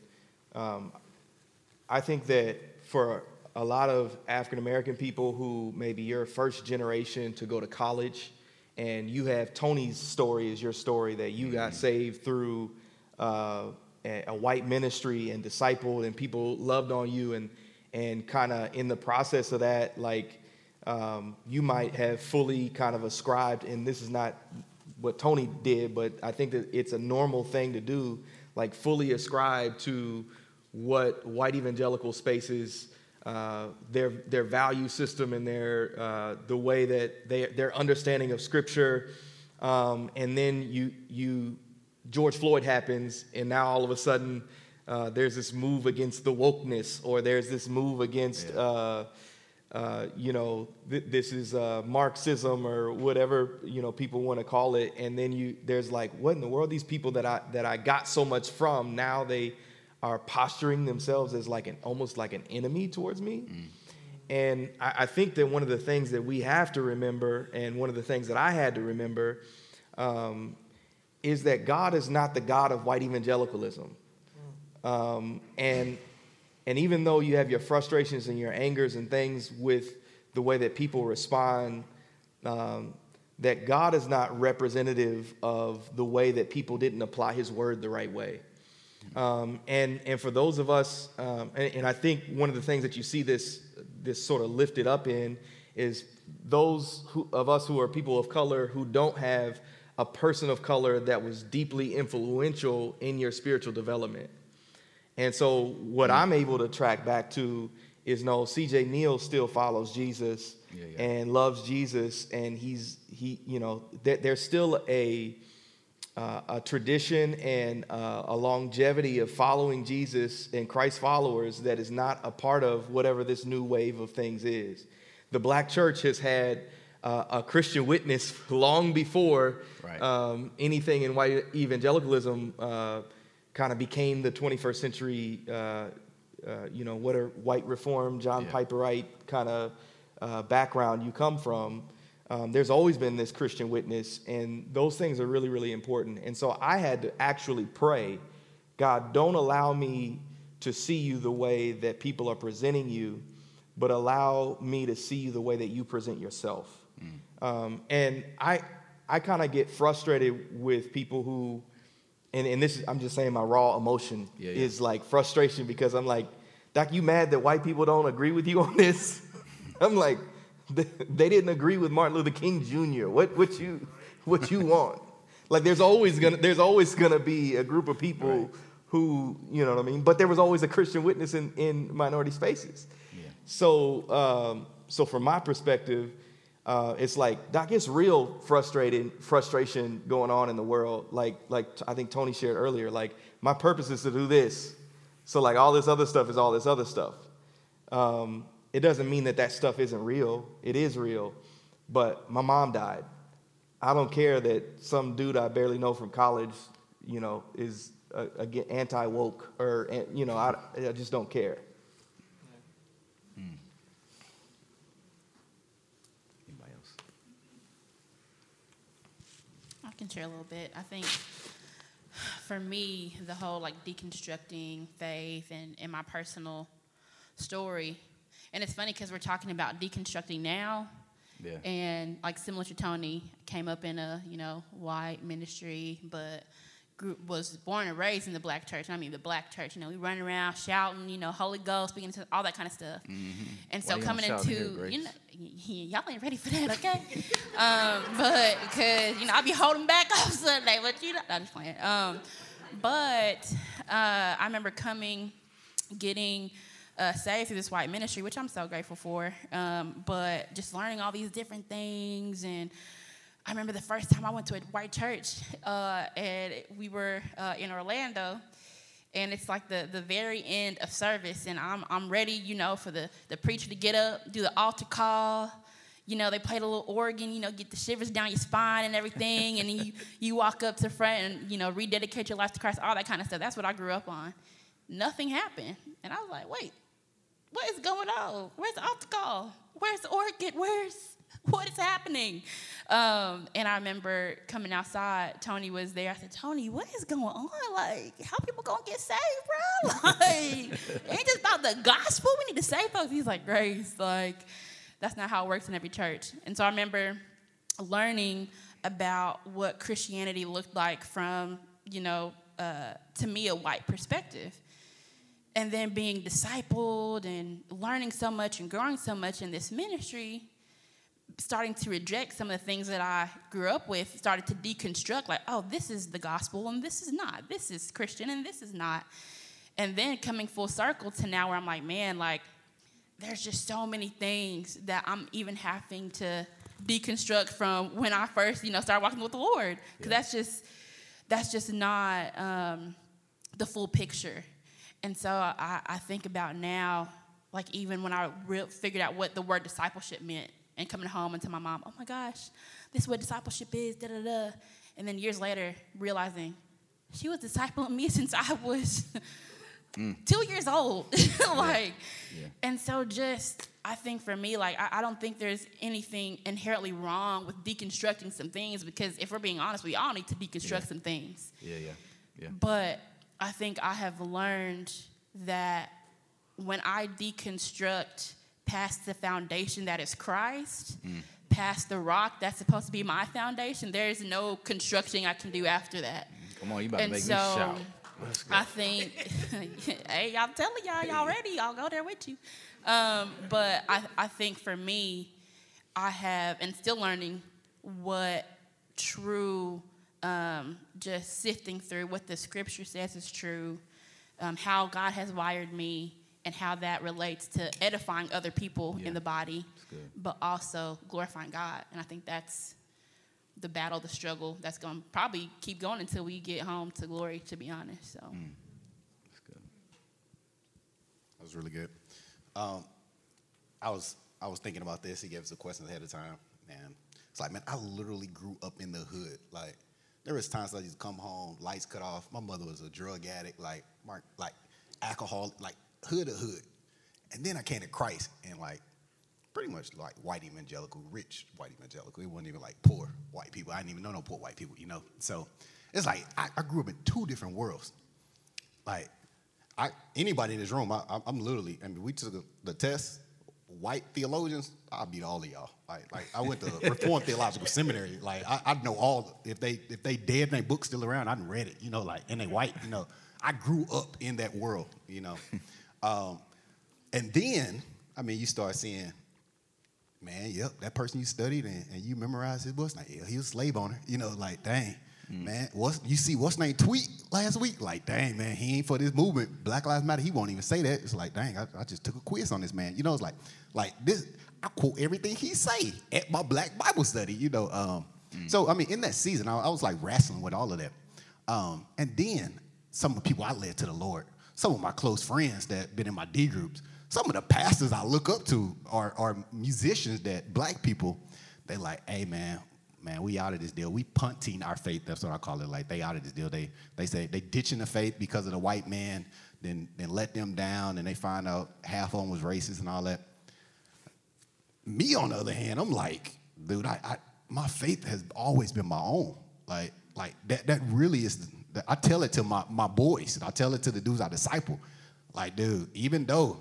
I think that for a lot of African-American people who maybe you're first generation to go to college, and you have Tony's story is your story, that you got saved through a white ministry and discipled, and people loved on you, and kind of in the process of that, like, you might have fully kind of ascribed, and this is not what Tony did, but I think that it's a normal thing to do, like fully ascribe to what white evangelical spaces, their value system, and the way that their understanding of Scripture, and then you George Floyd happens, and now all of a sudden there's this move against the wokeness, or there's this move against. Yeah. You know, this is Marxism or whatever, you know, people want to call it. And then there's like, what in the world? These people that I got so much from, now they are posturing themselves as like almost like an enemy towards me. Mm. And I think that one of the things that we have to remember, and one of the things that I had to remember, is that God is not the God of white evangelicalism. And even though you have your frustrations and your angers and things with the way that people respond, that God is not representative of the way that people didn't apply his word the right way. And for those of us, and I think one of the things that you see this sort of lifted up in is those of us who are people of color who don't have a person of color that was deeply influential in your spiritual development. And so what I'm able to track back to is, no, CJ Neal still follows Jesus and loves Jesus, and he you know, there's still a tradition and a longevity of following Jesus and Christ followers that is not a part of whatever this new wave of things is. The black church has had a Christian witness long before anything in white evangelicalism kind of became the 21st century, you know, what are white reform, John Piperite kind of background you come from. There's always been this Christian witness, and those things are really, really important. And so I had to actually pray, God, don't allow me to see you the way that people are presenting you, but allow me to see you the way that you present yourself. And I kind of get frustrated with people who, and this is, I'm just saying my raw emotion is like frustration, because I'm like, Doc, you mad that white people don't agree with you on this? I'm like, they didn't agree with Martin Luther King Jr. What you want? Like, there's always gonna be a group of people who, you know what I mean? But there was always a Christian witness in minority spaces. Yeah. So from my perspective, it's like, Doc, it's real frustration going on in the world. Like I think Tony shared earlier, like, my purpose is to do this. So, like, all this other stuff is all this other stuff. It doesn't mean that stuff isn't real. It is real. But my mom died. I don't care that some dude I barely know from college, you know, is anti-woke, or, you know, I just don't care. Can share a little bit. I think for me, the whole like deconstructing faith and my personal story. And it's funny because we're talking about deconstructing now. Yeah. And like similar to Tony, came up in a, you know, white ministry, but was born and raised in the black church. I mean, the black church, you know, we run around shouting, you know, Holy Ghost, speaking to all that kind of stuff. Mm-hmm. And so coming into, here, you know, y'all ain't ready for that, okay? But because, you know, I be holding back on Sunday, but you know, I'm just playing. I remember getting saved through this white ministry, which I'm so grateful for, but just learning all these different things. And I remember the first time I went to a white church, and we were in Orlando, and it's like the very end of service, and I'm ready, you know, for the preacher to get up, do the altar call. You know, they played a little organ, you know, get the shivers down your spine and everything, and then you walk up to the front and, you know, rededicate your life to Christ, all that kind of stuff. That's what I grew up on. Nothing happened, and I was like, wait. What is going on? Where's the altar call? Where's the orchid? What is happening? And I remember coming outside. Tony was there. I said, Tony, what is going on? Like, how people going to get saved, bro? Like, it ain't just about the gospel. We need to save folks. He's like, Grace, like, that's not how it works in every church. And so I remember learning about what Christianity looked like from, you know, to me, a white perspective. And then being discipled and learning so much and growing so much in this ministry, starting to reject some of the things that I grew up with, started to deconstruct, like, oh, this is the gospel and this is not. This is Christian and this is not. And then coming full circle to now where I'm like, man, like, there's just so many things that I'm even having to deconstruct from when I first, you know, started walking with the Lord. Because that's just not the full picture. And so I think about now, like even when I figured out what the word discipleship meant and coming home and to my mom, oh my gosh, this is what discipleship is, da-da-da. And then years later, realizing she was discipling me since I was 2 years old. Like, yeah. And so just, I think for me, like, I don't think there's anything inherently wrong with deconstructing some things, because if we're being honest, we all need to deconstruct some things. Yeah. But I think I have learned that when I deconstruct past the foundation that is Christ, past the rock that's supposed to be my foundation, there is no constructing I can do after that. Come on, you about to make me shout. Let's go. I think, hey, I'm telling y'all ready, I'll go there with you. But I think for me, I have, and still learning what true just sifting through what the scripture says is true, how God has wired me, and how that relates to edifying other people in the body, but also glorifying God. And I think that's the battle, the struggle that's going to probably keep going until we get home to glory, to be honest. So that's good. That was really good. I was thinking about this. He gave us the questions ahead of time, and it's like, man, I literally grew up in the hood, like. There was times I used to come home, lights cut off. My mother was a drug addict, like alcohol, like hood of hood. And then I came to Christ and like pretty much like white evangelical, rich white evangelical. It wasn't even like poor white people. I didn't even know no poor white people, you know. So it's like I grew up in two different worlds. Like anybody in this room, I'm literally. I mean, we took the test. White theologians, I beat all of y'all. Like I went to Reformed Theological Seminary. Like I know all. If they dead and their book's still around, I done read it. You know, like and they white. You know, I grew up in that world. You know, and then I mean, you start seeing, man, yep, that person you studied and you memorized his books. Like, yeah, he was a slave owner. You know, like dang, man, you see what's name tweet last week? Like dang, man, he ain't for this movement. Black Lives Matter. He won't even say that. It's like dang, I just took a quiz on this man. You know, it's like. Like this, I quote everything he say at my black Bible study, you know. So, I mean, in that season, I was like wrestling with all of that. And then some of the people I led to the Lord, some of my close friends that been in my D groups, some of the pastors I look up to are musicians that black people, they like, hey, man, we out of this deal. We punting our faith. That's what I call it. Like, they out of this deal. They say they ditching the faith because of the white man, then let them down, and they find out half of them was racist and all that. Me, on the other hand, I'm like, dude, my faith has always been my own. Like that really is I tell it to my boys. I tell it to the dudes I disciple. Like, dude, even though,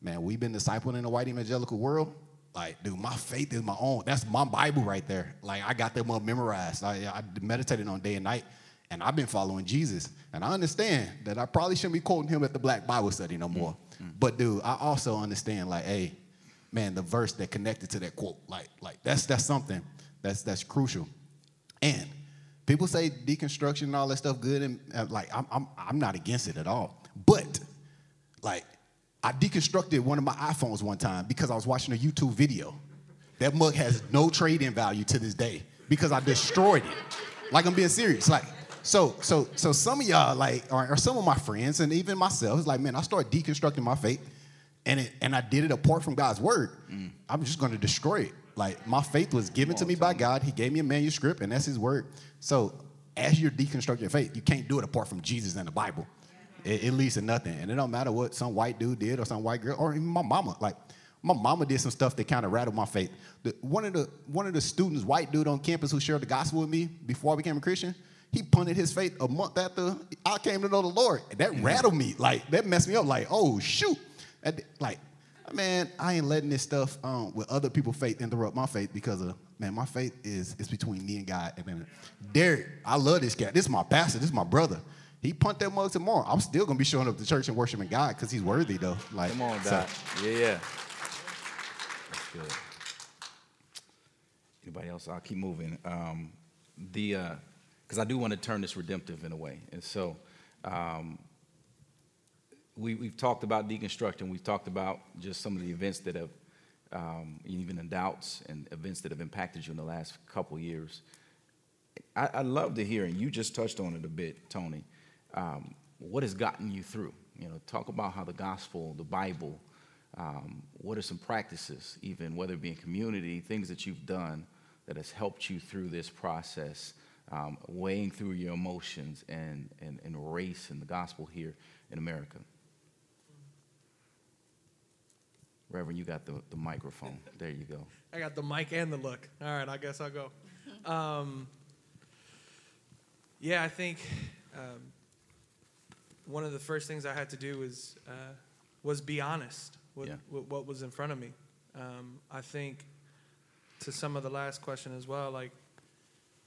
man, we've been discipling in the white evangelical world, like, dude, my faith is my own. That's my Bible right there. Like, I got that one memorized. I meditated on day and night, and I've been following Jesus. And I understand that I probably shouldn't be quoting him at the Black Bible study no more. Mm-hmm. But, dude, I also understand, like, hey, man, the verse that connected to that quote, like that's something that's crucial. And people say deconstruction and all that stuff good, and like I'm not against it at all. But like I deconstructed one of my iPhones one time because I was watching a YouTube video. That mug has no trade-in value to this day because I destroyed it. Like I'm being serious. Like so some of y'all like or some of my friends and even myself is like, man, I started deconstructing my faith. And I did it apart from God's word. Mm. I'm just going to destroy it. Like, my faith was given to me by God. He gave me a manuscript, and that's his word. So as you're deconstructing your faith, you can't do it apart from Jesus and the Bible. It leads to nothing. And it don't matter what some white dude did or some white girl or even my mama. Like, my mama did some stuff that kind of rattled my faith. One of the students, white dude on campus who shared the gospel with me before I became a Christian, he punted his faith a month after I came to know the Lord. And that rattled me. Like, that messed me up. Like, oh, shoot. Like, man, I ain't letting this stuff with other people's faith interrupt my faith because of, man, my faith is between me and God. And man, Derek, I love this guy. This is my pastor. This is my brother. He punt that mug tomorrow. I'm still going to be showing up to church and worshiping God because he's worthy, though. Like, come on, Doc. So. Yeah. That's good. Anybody else? I'll keep moving. Because I do want to turn this redemptive in a way. And so... We've talked about deconstruction. We've talked about just some of the events that have, even the doubts and events that have impacted you in the last couple years. I love to hear, and you just touched on it a bit, Tony, what has gotten you through? You know, talk about how the gospel, the Bible, what are some practices, even whether it be in community, things that you've done that has helped you through this process, weighing through your emotions and race and the gospel here in America. Reverend, you got the microphone. There you go. I got the mic and the look. All right, I guess I'll go. I think one of the first things I had to do was be honest with what was in front of me. I think to some of the last question as well, like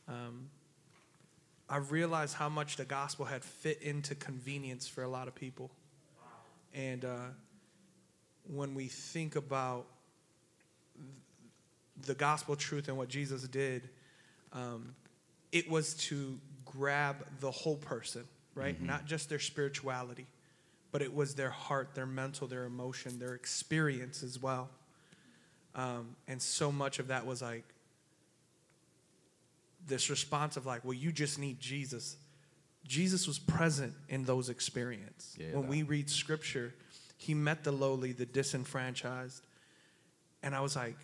I realized how much the gospel had fit into convenience for a lot of people. And when we think about the gospel truth and what Jesus did, it was to grab the whole person, right? Mm-hmm. Not just their spirituality, but it was their heart, their mental, their emotion, their experience as well. And so much of that was like this response of like, well, you just need Jesus. Jesus was present in those experiences. Yeah, when we read scripture, he met the lowly, the disenfranchised. And I was like,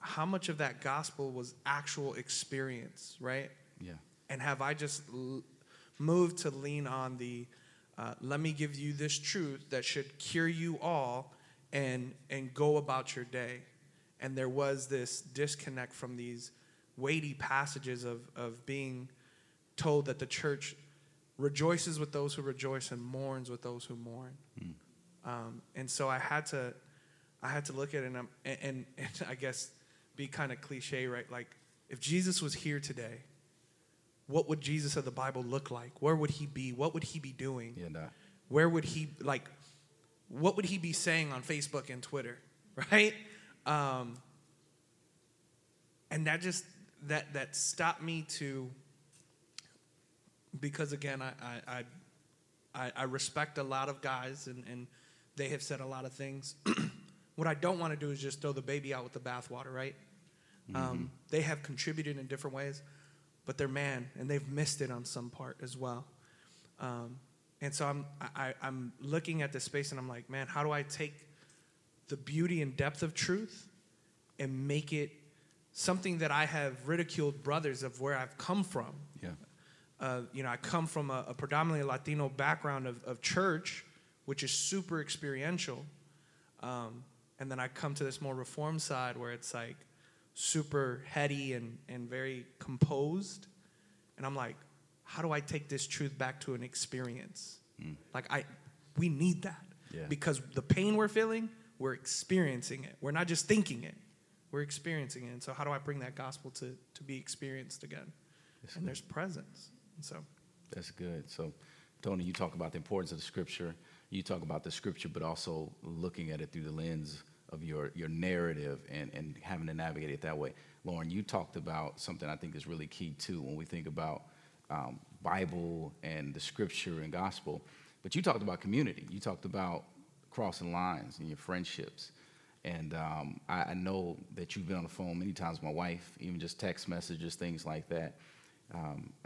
how much of that gospel was actual experience, right? Yeah. And have I just moved to lean on the, let me give you this truth that should cure you all and go about your day. And there was this disconnect from these weighty passages of being told that the church rejoices with those who rejoice and mourns with those who mourn. Mm. And so I had to look at it and I guess be kind of cliche, right? Like, if Jesus was here today, what would Jesus of the Bible look like? Where would he be? What would he be doing? Yeah, nah. Where would he, like, what would he be saying on Facebook and Twitter, right? And that just, that stopped me to... Because, again, I respect a lot of guys, and they have said a lot of things. What I don't want to do is just throw the baby out with the bathwater, right? Mm-hmm. They have contributed in different ways, but they're man, and they've missed it on some part as well. And so I'm looking at this space, and I'm like, man, how do I take the beauty and depth of truth and make it something that I have ridiculed brothers of where I've come from? Yeah. I come from a predominantly Latino background of church, which is super experiential. And then I come to this more reform side where it's like super heady and very composed. And I'm like, how do I take this truth back to an experience? Like, we need that. Yeah. Because the pain we're feeling, we're experiencing it. We're not just thinking it. We're experiencing it. And so how do I bring that gospel to be experienced again? That's and good. There's presence. And so that's good. So, Tony, you talk about the importance of the Scripture. You talk about the Scripture, but also looking at it through the lens of your narrative and having to navigate it that way. Lauren, you talked about something I think is really key, too, when we think about Bible and the Scripture and gospel. But you talked about community. You talked about crossing lines and your friendships. And I know that you've been on the phone many times with my wife, even just text messages, things like that.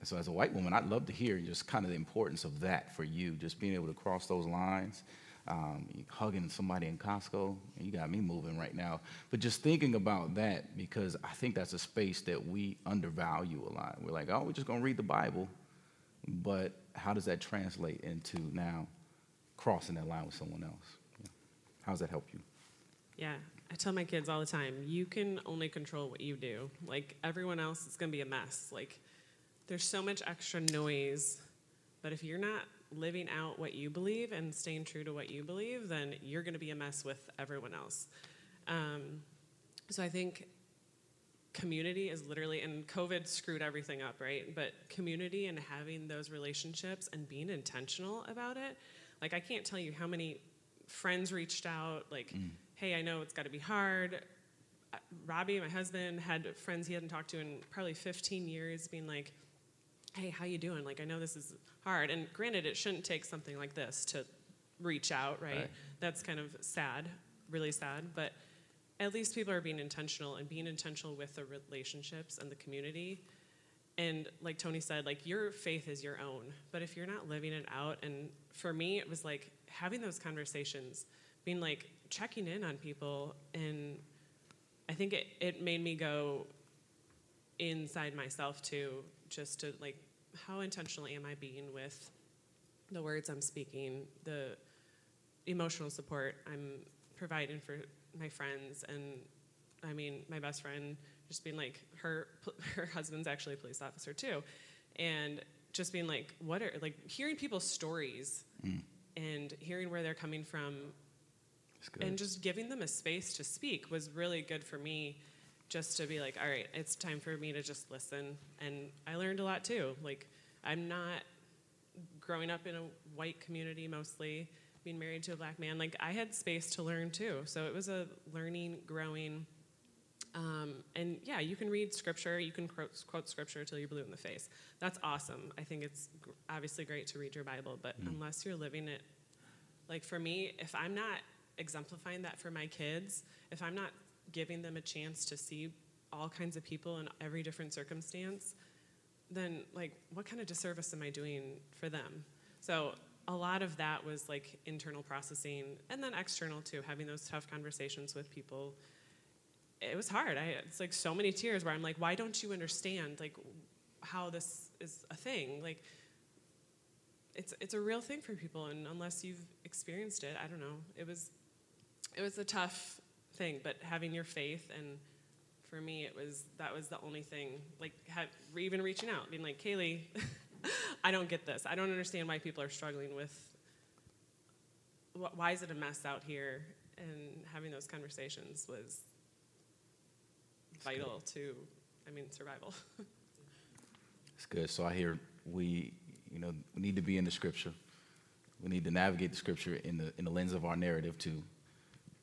So as a white woman, I'd love to hear just kind of the importance of that for you, just being able to cross those lines, hugging somebody in Costco. You got me moving right now. But just thinking about that, because I think that's a space that we undervalue a lot. We're like, oh, we're just going to read the Bible. But how does that translate into now crossing that line with someone else? Yeah. How does that help you? Yeah, I tell my kids all the time, you can only control what you do. Like, everyone else is going to be a mess. Like, there's so much extra noise. But if you're not living out what you believe and staying true to what you believe, then you're going to be a mess with everyone else. So I think community is literally, and COVID screwed everything up, right? But community and having those relationships and being intentional about it. Like, I can't tell you how many friends reached out, like, hey, I know it's got to be hard. Robbie, my husband, had friends he hadn't talked to in probably 15 years being like, hey, how you doing? Like, I know this is hard. And granted, it shouldn't take something like this to reach out, right? That's kind of sad, really sad. But at least people are being intentional and being intentional with the relationships and the community. And like Tony said, like, your faith is your own. But if you're not living it out, and for me, it was like having those conversations, being like checking in on people. And I think it made me go inside myself too, just to like, how intentional am I being with the words I'm speaking, the emotional support I'm providing for my friends. And I mean, my best friend, just being like, her husband's actually a police officer too. And just being like, hearing people's stories and hearing where they're coming from, and just giving them a space to speak was really good for me, just to be like, all right, it's time for me to just listen. And I learned a lot too. Like, I'm not growing up in a white community mostly, being married to a black man, like, I had space to learn too. So it was a learning, growing, and yeah, you can read scripture, you can quote scripture till you're blue in the face. That's awesome. I think it's obviously great to read your Bible, but unless you're living it, like, for me, if I'm not exemplifying that for my kids, if I'm not giving them a chance to see all kinds of people in every different circumstance, then, like, what kind of disservice am I doing for them? So a lot of that was like internal processing, and then external too, having those tough conversations with people. It was hard. It's like so many tears where I'm like, why don't you understand, like, how this is a thing? Like, it's a real thing for people, and unless you've experienced it, I don't know. It was a tough thing, but having your faith, and for me, that was the only thing. Like, even reaching out, being like, Kaylee. I don't get this. I don't understand why people are struggling with, why is it a mess out here? And having those conversations was vital to, survival. That's good. So I hear we need to be in the Scripture. We need to navigate the Scripture in the lens of our narrative too,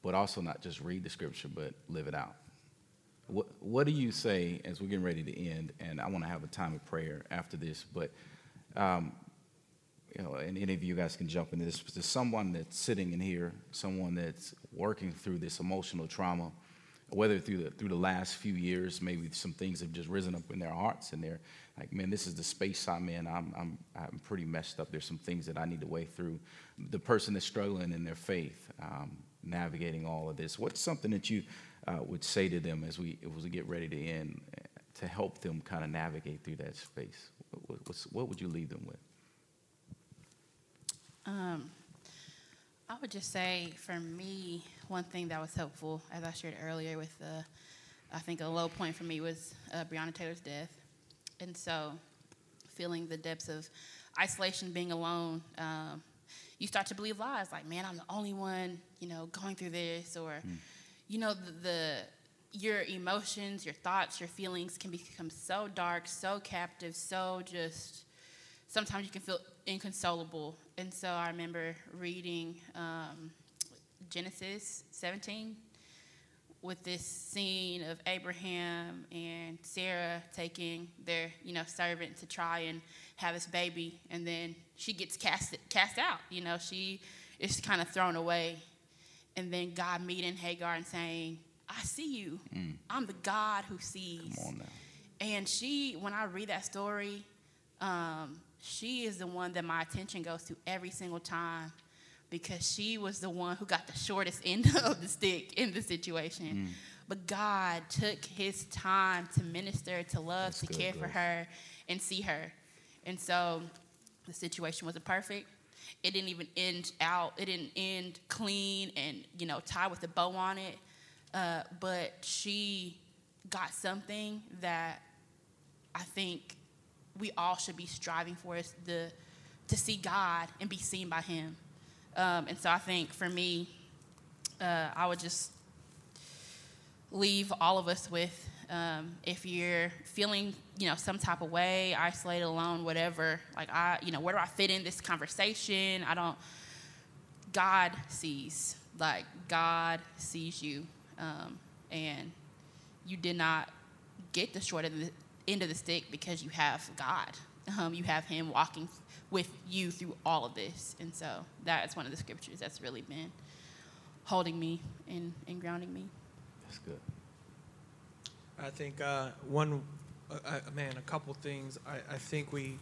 but also not just read the Scripture, but live it out. What do you say as we're getting ready to end? And I want to have a time of prayer after this, but and any of you guys can jump into this. But there's someone that's sitting in here, someone that's working through this emotional trauma, whether through the last few years, maybe some things have just risen up in their hearts, and they're like, man, this is the space I'm in. I'm pretty messed up. There's some things that I need to wade through. The person that's struggling in their faith, navigating all of this. What's something that you would say to them as we get ready to end, to help them kind of navigate through that space? What would you leave them with? I would just say, for me, one thing that was helpful, as I shared earlier, with I think a low point for me was Breonna Taylor's death. And so feeling the depths of isolation, being alone, you start to believe lies like, man, I'm the only one, going through this, or, your emotions, your thoughts, your feelings can become so dark, so captive, so just, sometimes you can feel inconsolable. And so I remember reading Genesis 17 with this scene of Abraham and Sarah taking their, servant to try and have this baby, and then she gets cast out. She is kind of thrown away. And then God meeting Hagar and saying, I see you. Mm. I'm the God who sees. Come on now. And she, when I read that story, she is the one that my attention goes to every single time, because she was the one who got the shortest end of the stick in the situation. Mm. But God took his time to minister, to love, that's to good, care Grace. For her and see her. And so the situation wasn't perfect. It didn't even end out. It didn't end clean and, tie with a bow on it. But she got something that I think we all should be striving for, is to see God and be seen by him. And so I think for me, I would just leave all of us with, if you're feeling, some type of way, isolated, alone, whatever, like where do I fit in this conversation? God sees, God sees you. And you did not get the short end of the stick because you have God. You have him walking with you through all of this. And so that's one of the scriptures that's really been holding me and grounding me. That's good. I think a couple things. I think we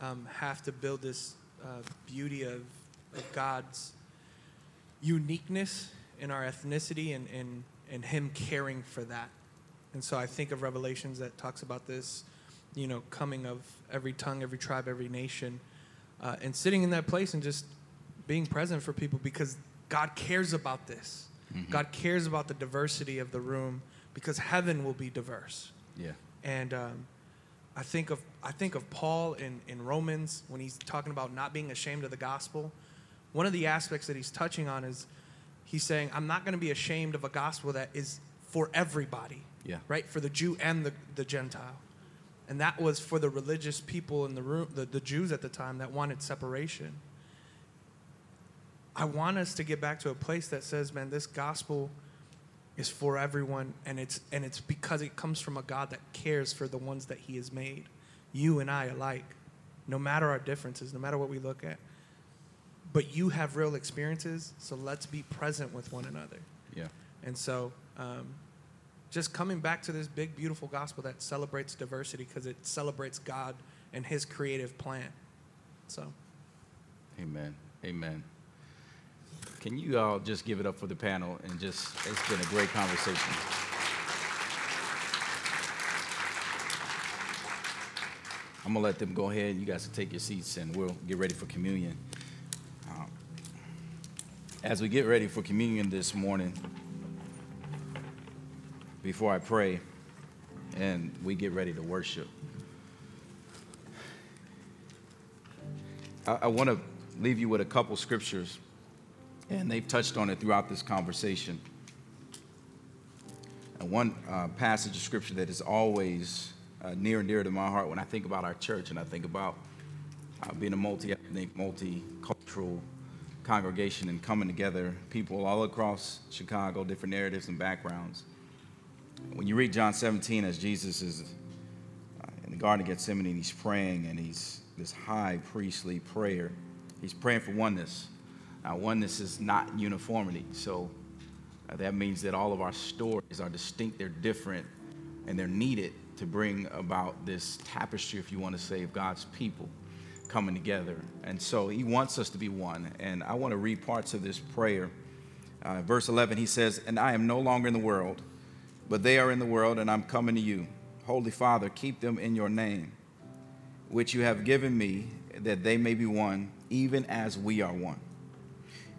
have to build this beauty of God's uniqueness in our ethnicity and him caring for that. And so I think of Revelations that talks about this, coming of every tongue, every tribe, every nation, and sitting in that place and just being present for people, because God cares about this. Mm-hmm. God cares about the diversity of the room, because heaven will be diverse. Yeah. And I think of Paul in Romans when he's talking about not being ashamed of the gospel. One of the aspects that he's touching on is he's saying, I'm not going to be ashamed of a gospel that is for everybody. Yeah. Right? For the Jew and the Gentile. And that was for the religious people in the room, the Jews at the time that wanted separation. I want us to get back to a place that says, man, this gospel is for everyone, and it's because it comes from a God that cares for the ones that he has made, you and I alike, no matter our differences, no matter what we look at. But you have real experiences, so let's be present with one another. Yeah. And so just coming back to this big, beautiful gospel that celebrates diversity, because it celebrates God and his creative plan. So. Amen. Amen. Can you all just give it up for the panel? And just, it's been a great conversation. I'm going to let them go ahead. You guys can take your seats, and we'll get ready for communion. As we get ready for communion this morning, before I pray and we get ready to worship, I want to leave you with a couple scriptures, and they've touched on it throughout this conversation. And one passage of scripture that is always near and dear to my heart when I think about our church and I think about being a multicultural congregation and coming together, people all across Chicago, different narratives and backgrounds. When you read John 17, as Jesus is in the Garden of Gethsemane and he's praying, and he's this high priestly prayer, he's praying for oneness. Now, oneness is not uniformity, so that means that all of our stories are distinct, they're different, and they're needed to bring about this tapestry, if you want to say, of God's people coming together. And so he wants us to be one. And I want to read parts of this prayer. Verse 11, he says, and I am no longer in the world, but they are in the world, and I'm coming to you. Holy Father, keep them in your name, which you have given me, that they may be one, even as we are one.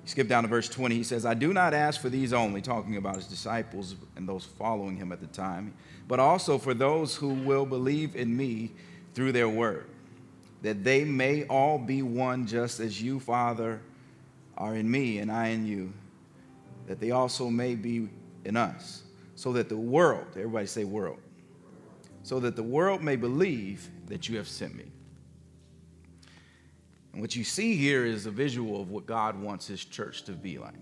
Skip down to verse 20. He says, I do not ask for these only, talking about his disciples and those following him at the time, but also for those who will believe in me through their word, that they may all be one, just as you, Father, are in me and I in you, that they also may be in us, so that the world, everybody say world, so that the world may believe that you have sent me. And what you see here is a visual of what God wants his church to be like.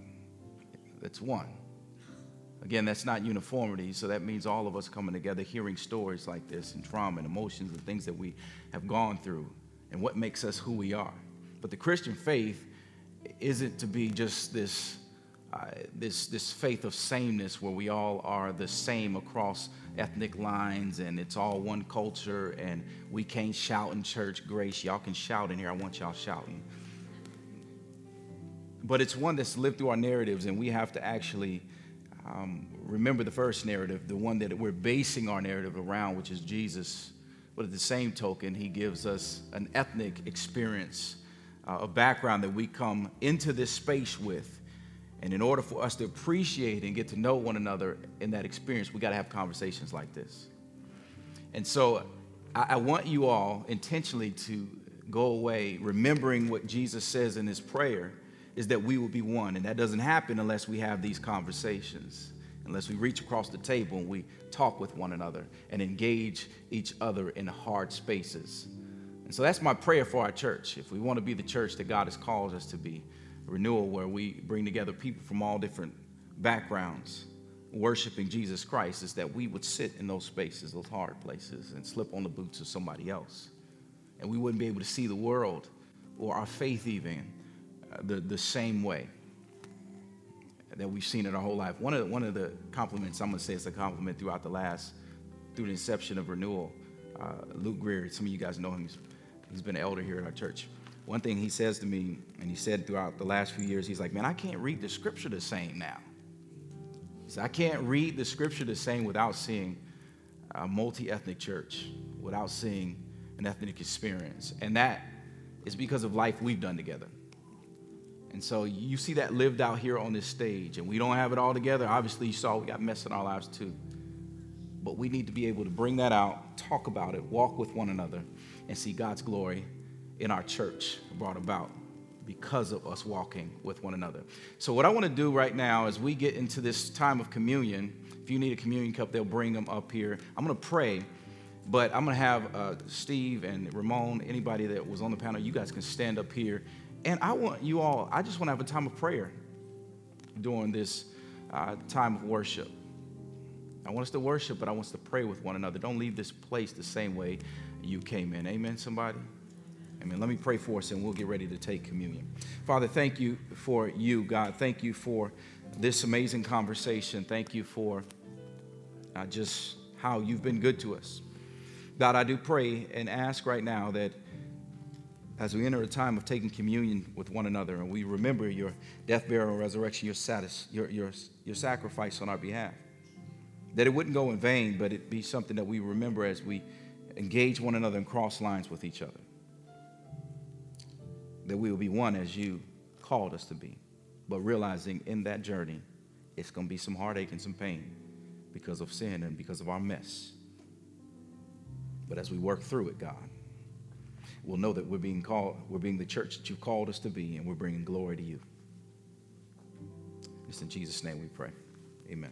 That's one. Again, that's not uniformity, so that means all of us coming together, hearing stories like this and trauma and emotions and things that we have gone through and what makes us who we are. But the Christian faith isn't to be just this faith of sameness where we all are the same across ethnic lines and it's all one culture and we can't shout in church. Grace, y'all can shout in here. I want y'all shouting. But it's one that's lived through our narratives, and we have to actually remember the first narrative, the one that we're basing our narrative around, which is Jesus. But at the same token, he gives us an ethnic experience, a background that we come into this space with. And in order for us to appreciate and get to know one another in that experience, we got to have conversations like this. And so I want you all intentionally to go away remembering what Jesus says in his prayer is that we will be one. And that doesn't happen unless we have these conversations, unless we reach across the table and we talk with one another and engage each other in hard spaces. And so that's my prayer for our church. If we want to be the church that God has called us to be, Renewal, where we bring together people from all different backgrounds worshiping Jesus Christ, is that we would sit in those spaces, those hard places, and slip on the boots of somebody else. And we wouldn't be able to see the world or our faith even the same way that we've seen it our whole life. One of the compliments, I'm going to say it's a compliment throughout through the inception of Renewal, Luke Greer, some of you guys know him, he's been an elder here at our church. One thing he says to me, and he said throughout the last few years, he's like, man, I can't read the scripture the same now. He said, I can't read the scripture the same without seeing a multi-ethnic church, without seeing an ethnic experience. And that is because of life we've done together. And so you see that lived out here on this stage, and we don't have it all together. Obviously, you saw we got mess in our lives too. But we need to be able to bring that out, talk about it, walk with one another, and see God's glory in our church brought about because of us walking with one another. So what I want to do right now is we get into this time of communion. If you need a communion cup, they'll bring them up here. I'm going to pray, but I'm going to have Steve and Ramon, anybody that was on the panel, you guys can stand up here. And I just want to have a time of prayer during this time of worship. I want us to worship, but I want us to pray with one another. Don't leave this place the same way you came in. Amen, somebody? Amen. Let me pray for us, and we'll get ready to take communion. Father, thank you for you, God. Thank you for this amazing conversation. Thank you for just how you've been good to us. God, I do pray and ask right now that as we enter a time of taking communion with one another, and we remember your death, burial, and resurrection, your sacrifice on our behalf, that it wouldn't go in vain, but it be something that we remember as we engage one another and cross lines with each other, that we will be one as you called us to be. But realizing in that journey, it's going to be some heartache and some pain because of sin and because of our mess. But as we work through it, God, we'll know that we're being the church that you called us to be, and we're bringing glory to you. It's in Jesus' name we pray. Amen.